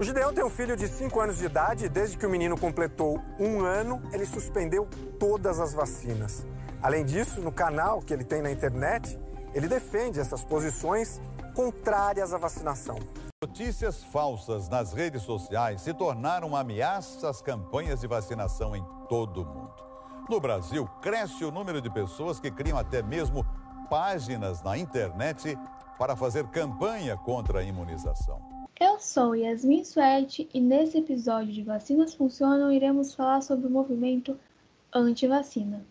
O Gideão tem um filho de 5 anos de idade e desde que o menino completou um ano, ele suspendeu todas as vacinas. Além disso, no canal que ele tem na internet, ele defende essas posições contrárias à vacinação. Notícias falsas nas redes sociais se tornaram uma ameaça às campanhas de vacinação em todo o mundo. No Brasil, cresce o número de pessoas que criam até mesmo páginas na internet para fazer campanha contra a imunização. Eu sou Yasmin Sweat e nesse episódio de Vacinas Funcionam iremos falar sobre o movimento anti-vacina.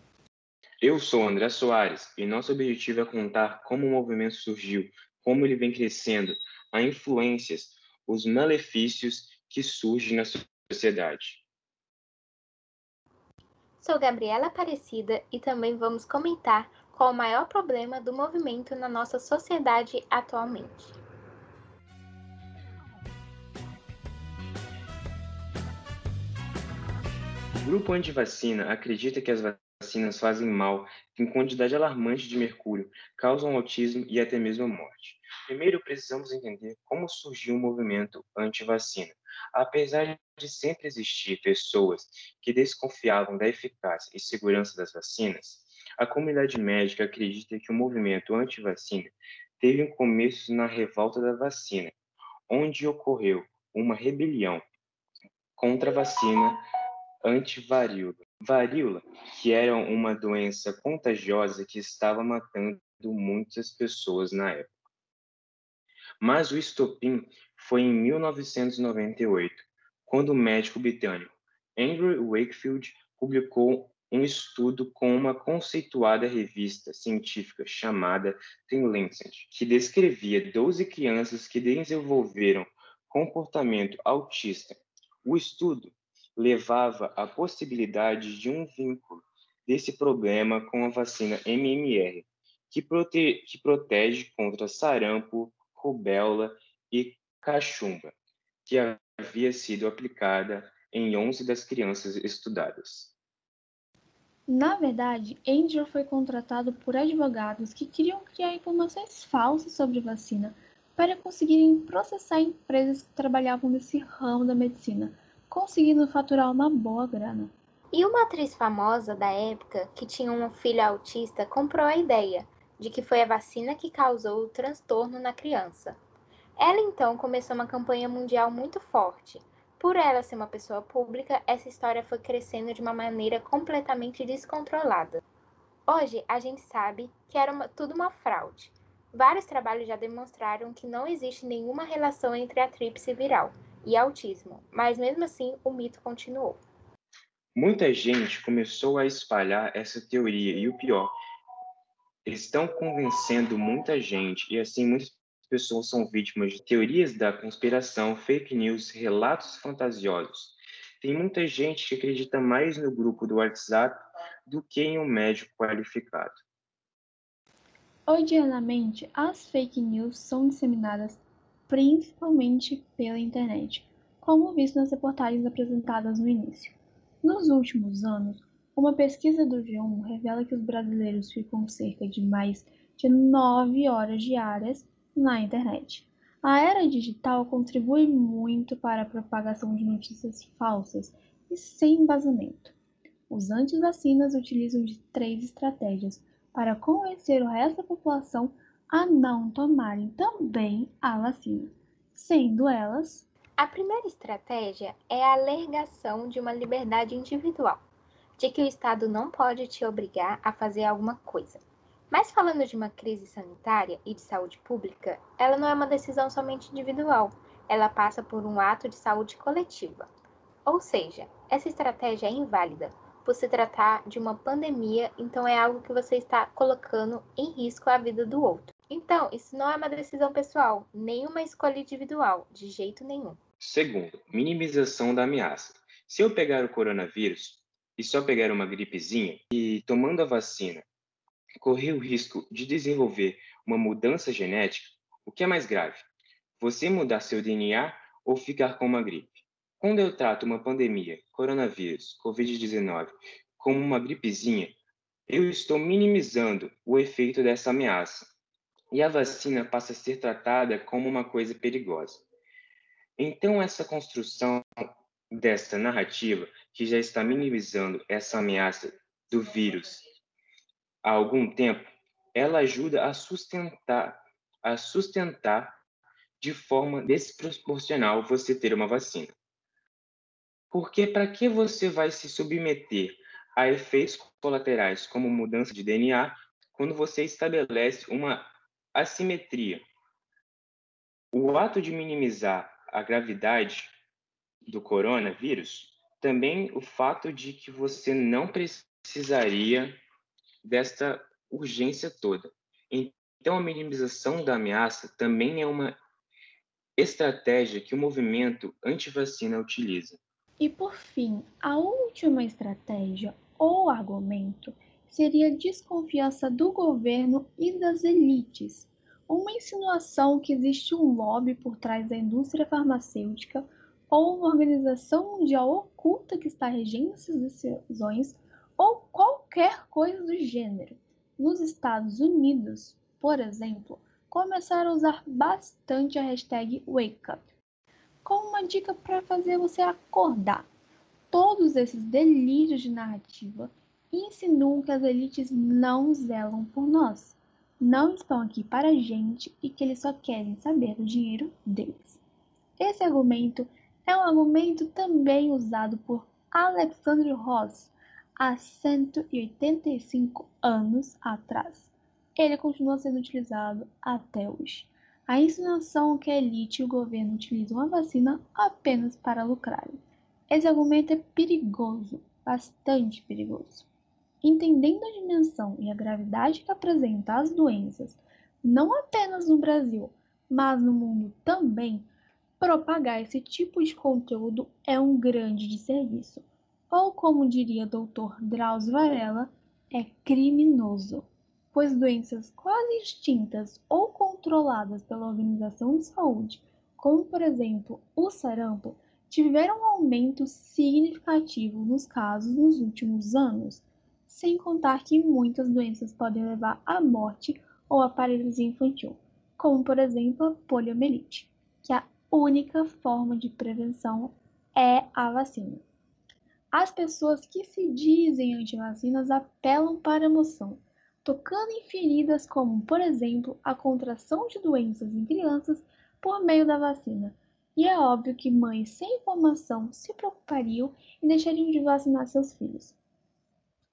Eu sou André Soares e nosso objetivo é contar como o movimento surgiu, como ele vem crescendo, as influências, os malefícios que surgem na sociedade. Sou Gabriela Aparecida e também vamos comentar qual o maior problema do movimento na nossa sociedade atualmente. O grupo anti-vacina acredita que as vacinas fazem mal, têm quantidade alarmante de mercúrio, causam autismo e até mesmo a morte. Primeiro, precisamos entender como surgiu o movimento anti-vacina. Apesar de sempre existir pessoas que desconfiavam da eficácia e segurança das vacinas, a comunidade médica acredita que o movimento anti-vacina teve um começo na revolta da vacina, onde ocorreu uma rebelião contra a vacina anti-varíola, que era uma doença contagiosa que estava matando muitas pessoas na época. Mas o estopim foi em 1998, quando o médico britânico Andrew Wakefield publicou um estudo com uma conceituada revista científica chamada The Lancet, que descrevia 12 crianças que desenvolveram comportamento autista. O estudo levava à possibilidade de um vínculo desse problema com a vacina MMR, que protege contra sarampo, rubéola e cachumba, que havia sido aplicada em 11 das crianças estudadas. Na verdade, Andrew foi contratado por advogados que queriam criar informações falsas sobre vacina para conseguirem processar empresas que trabalhavam nesse ramo da medicina, conseguindo faturar uma boa grana. E uma atriz famosa da época, que tinha um filho autista, comprou a ideia de que foi a vacina que causou o transtorno na criança. Ela então começou uma campanha mundial muito forte. Por ela ser uma pessoa pública, essa história foi crescendo de uma maneira completamente descontrolada. Hoje, a gente sabe que era tudo uma fraude. Vários trabalhos já demonstraram que não existe nenhuma relação entre a tríplice viral e autismo, mas mesmo assim o mito continuou. Muita gente começou a espalhar essa teoria e o pior, estão convencendo muita gente e assim muitas pessoas são vítimas de teorias da conspiração, fake news, relatos fantasiosos. Tem muita gente que acredita mais no grupo do WhatsApp do que em um médico qualificado. Odiosamente, as fake news são disseminadas principalmente pela internet, como visto nas reportagens apresentadas no início. Nos últimos anos, uma pesquisa do G1 revela que os brasileiros ficam cerca de mais de 9 horas diárias na internet. A era digital contribui muito para a propagação de notícias falsas e sem embasamento. Os anti-vacinas utilizam de 3 estratégias para convencer o resto da população a não tomarem também a vacina, sendo elas: a primeira estratégia é a alegação de uma liberdade individual, de que o Estado não pode te obrigar a fazer alguma coisa. Mas falando de uma crise sanitária e de saúde pública, ela não é uma decisão somente individual, ela passa por um ato de saúde coletiva. Ou seja, essa estratégia é inválida, por se tratar de uma pandemia, então é algo que você está colocando em risco a vida do outro. Então, isso não é uma decisão pessoal, nem uma escolha individual, de jeito nenhum. Segundo, minimização da ameaça. Se eu pegar o coronavírus e só pegar uma gripezinha e, tomando a vacina, correr o risco de desenvolver uma mudança genética, o que é mais grave? Você mudar seu DNA ou ficar com uma gripe? Quando eu trato uma pandemia, coronavírus, Covid-19, como uma gripezinha, eu estou minimizando o efeito dessa ameaça e a vacina passa a ser tratada como uma coisa perigosa. Então, essa construção dessa narrativa, que já está minimizando essa ameaça do vírus há algum tempo, ela ajuda a sustentar de forma desproporcional você ter uma vacina. Porque para que você vai se submeter a efeitos colaterais como mudança de DNA quando você estabelece uma assimetria? O ato de minimizar a gravidade do coronavírus, também o fato de que você não precisaria desta urgência toda. Então, a minimização da ameaça também é uma estratégia que o movimento antivacina utiliza. E, por fim, a última estratégia ou argumento seria a desconfiança do governo e das elites. Uma insinuação que existe um lobby por trás da indústria farmacêutica ou uma organização mundial oculta que está regendo essas decisões ou qualquer coisa do gênero. Nos Estados Unidos, por exemplo, começaram a usar bastante a hashtag WakeUp, como uma dica para fazer você acordar. Todos esses delírios de narrativa insinuam que as elites não zelam por nós, não estão aqui para a gente e que eles só querem saber do dinheiro deles. Esse argumento é um argumento também usado por Alexandre Ross há 185 anos atrás. Ele continua sendo utilizado até hoje. A insinuação que a elite e o governo utilizam a vacina apenas para lucrarem. Esse argumento é perigoso, bastante perigoso. Entendendo a dimensão e a gravidade que apresenta as doenças, não apenas no Brasil, mas no mundo também, propagar esse tipo de conteúdo é um grande desserviço. Ou, como diria Dr. Drauzio Varella, é criminoso. Pois doenças quase extintas ou controladas pela Organização de Saúde, como por exemplo o sarampo, tiveram um aumento significativo nos casos nos últimos anos, sem contar que muitas doenças podem levar à morte ou à paralisia infantil, como por exemplo a poliomielite, que a única forma de prevenção é a vacina. As pessoas que se dizem antivacinas apelam para a emoção, tocando em feridas como, por exemplo, a contração de doenças em crianças por meio da vacina. E é óbvio que mães sem informação se preocupariam e deixariam de vacinar seus filhos.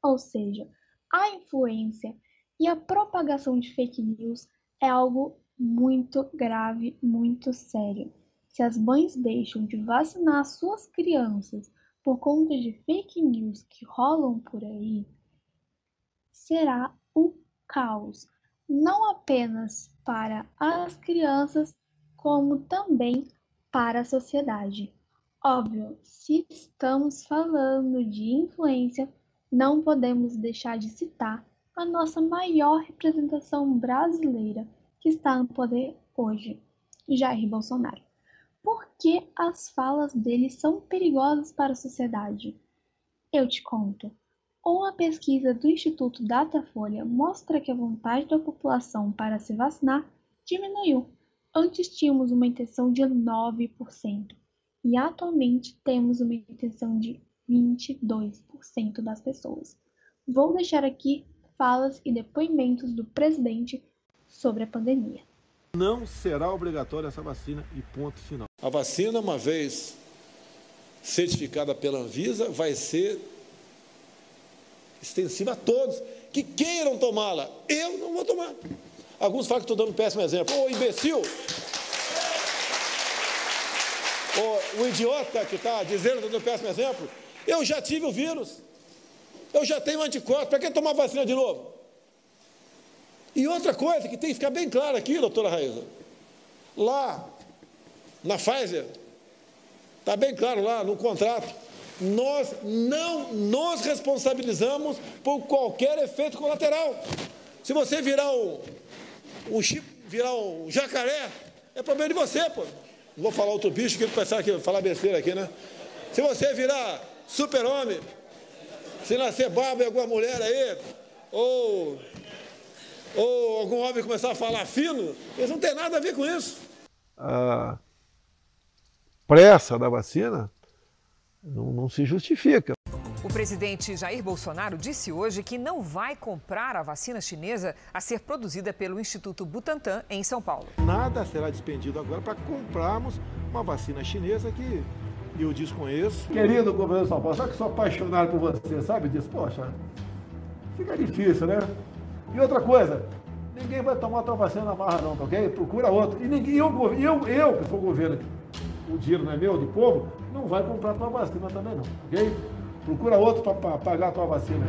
Ou seja, a influência e a propagação de fake news é algo muito grave, muito sério. Se as mães deixam de vacinar suas crianças por conta de fake news que rolam por aí, será o caos, não apenas para as crianças, como também para a sociedade. Óbvio, se estamos falando de influência, não podemos deixar de citar a nossa maior representação brasileira que está no poder hoje, Jair Bolsonaro. Por que as falas dele são perigosas para a sociedade? Eu te conto. Uma pesquisa do Instituto Datafolha mostra que a vontade da população para se vacinar diminuiu. Antes tínhamos uma intenção de 9% e atualmente temos uma intenção de 22% das pessoas. Vou deixar aqui falas e depoimentos do presidente sobre a pandemia. Não será obrigatória essa vacina e ponto final. A vacina, uma vez certificada pela Anvisa, vai ser extensiva a todos que queiram tomá-la. Eu não vou tomar. Alguns falam que estou dando um péssimo exemplo. Ô, imbecil! Ô, o idiota que está dizendo que estou dando um péssimo exemplo. Eu já tive o vírus. Eu já tenho anticorpos. Para que tomar vacina de novo? E outra coisa que tem que ficar bem claro aqui, doutora Raíssa. Lá, na Pfizer, está bem claro lá no contrato. Nós não nos responsabilizamos por qualquer efeito colateral. Se você virar um chip, virar um jacaré, é problema de você, pô. Não vou falar outro bicho, que eu pensar que falar besteira aqui, né? Se você virar super-homem, se nascer barba em alguma mulher aí, ou algum homem começar a falar fino, eles não têm nada a ver com isso. pressa da vacina não se justifica. O presidente Jair Bolsonaro disse hoje que não vai comprar a vacina chinesa a ser produzida pelo Instituto Butantan, em São Paulo. Nada será despendido agora para comprarmos uma vacina chinesa que eu desconheço. Querido governador de São Paulo, sabe que sou apaixonado por você, sabe disso? Poxa, fica difícil, né? E outra coisa, ninguém vai tomar tua vacina na marra não, tá ok? Procura outro. E ninguém, eu que sou governo, o dinheiro não é meu, de povo, não vai comprar tua vacina também não, ok? Procura outro para pagar a tua vacina.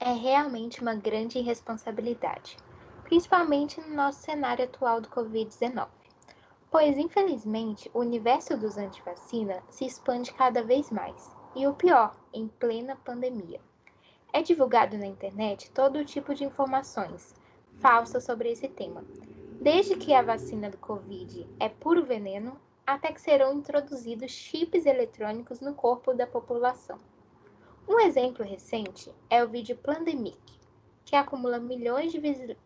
É realmente uma grande irresponsabilidade, principalmente no nosso cenário atual do Covid-19. Pois, infelizmente, o universo dos antivacina se expande cada vez mais. E o pior, em plena pandemia. É divulgado na internet todo tipo de informações falsas sobre esse tema. Desde que a vacina do Covid é puro veneno, até que serão introduzidos chips eletrônicos no corpo da população. Um exemplo recente é o vídeo Pandemic, que acumula milhões de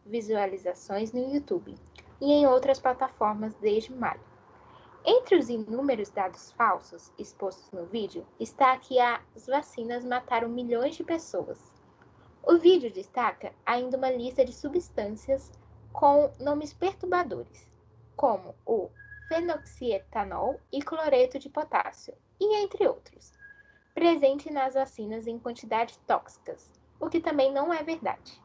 visualizações no YouTube e em outras plataformas desde maio. Entre os inúmeros dados falsos expostos no vídeo, está que as vacinas mataram milhões de pessoas. O vídeo destaca ainda uma lista de substâncias com nomes perturbadores, como o fenoxietanol e cloreto de potássio, e entre outros, presente nas vacinas em quantidades tóxicas, o que também não é verdade.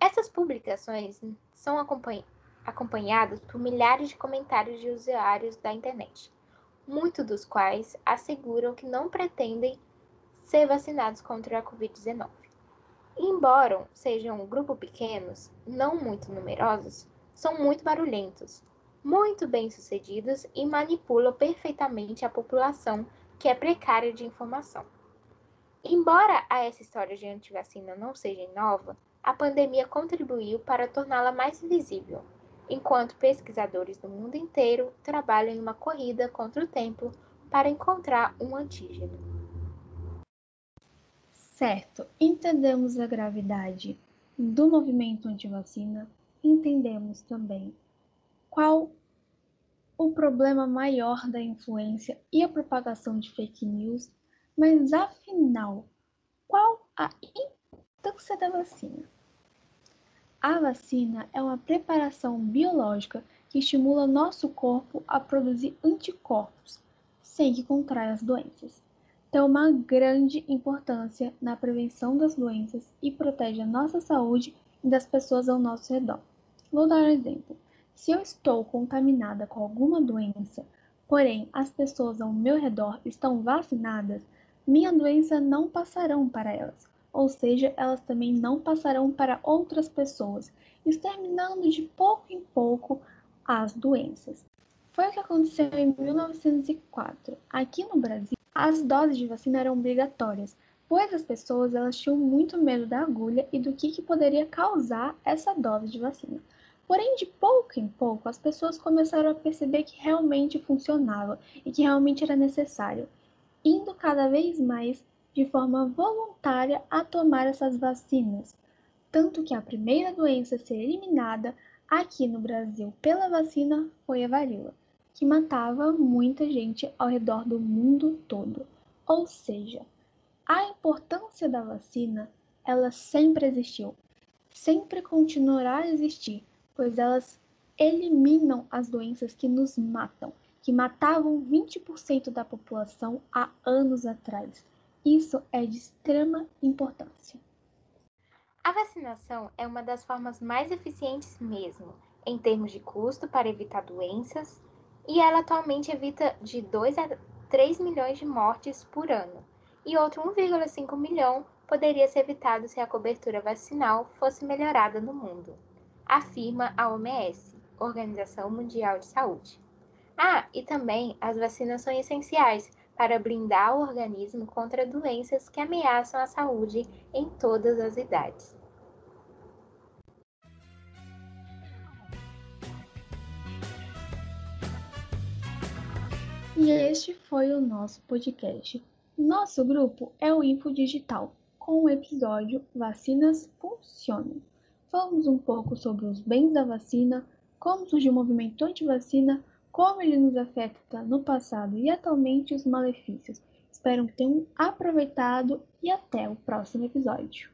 Essas publicações são acompanhadas por milhares de comentários de usuários da internet, muitos dos quais asseguram que não pretendem ser vacinados contra a Covid-19. Embora sejam um grupo pequenos, não muito numerosos, são muito barulhentos, muito bem-sucedidos e manipulam perfeitamente a população que é precária de informação. Embora essa história de antivacina não seja nova, a pandemia contribuiu para torná-la mais visível, enquanto pesquisadores do mundo inteiro trabalham em uma corrida contra o tempo para encontrar um antígeno. Certo, entendemos a gravidade do movimento antivacina, entendemos também qual o problema maior da influência e a propagação de fake news, mas afinal, qual a importância da vacina? A vacina é uma preparação biológica que estimula nosso corpo a produzir anticorpos, sem que contraia as doenças. Tem uma grande importância na prevenção das doenças e protege a nossa saúde e das pessoas ao nosso redor. Vou dar um exemplo. Se eu estou contaminada com alguma doença, porém as pessoas ao meu redor estão vacinadas, minha doença não passará para elas, ou seja, elas também não passarão para outras pessoas, exterminando de pouco em pouco as doenças. Foi o que aconteceu em 1904. Aqui no Brasil, as doses de vacina eram obrigatórias, pois as pessoas elas tinham muito medo da agulha e do que poderia causar essa dose de vacina. Porém, de pouco em pouco, as pessoas começaram a perceber que realmente funcionava e que realmente era necessário, indo cada vez mais de forma voluntária a tomar essas vacinas. Tanto que a primeira doença a ser eliminada aqui no Brasil pela vacina foi a varíola, que matava muita gente ao redor do mundo todo. Ou seja, a importância da vacina, ela sempre existiu, sempre continuará a existir, pois elas eliminam as doenças que nos matam, que matavam 20% da população há anos atrás. Isso é de extrema importância. A vacinação é uma das formas mais eficientes mesmo, em termos de custo para evitar doenças, e ela atualmente evita de 2 a 3 milhões de mortes por ano, e outro 1,5 milhão poderia ser evitado se a cobertura vacinal fosse melhorada no mundo, afirma a OMS, Organização Mundial de Saúde. E também as vacinas são essenciais para blindar o organismo contra doenças que ameaçam a saúde em todas as idades. E este foi o nosso podcast. Nosso grupo é o InfoDigital, com o episódio Vacinas Funcionam. Falamos um pouco sobre os bens da vacina, como surgiu o movimento anti-vacina, como ele nos afeta no passado e atualmente os malefícios. Espero que tenham aproveitado e até o próximo episódio.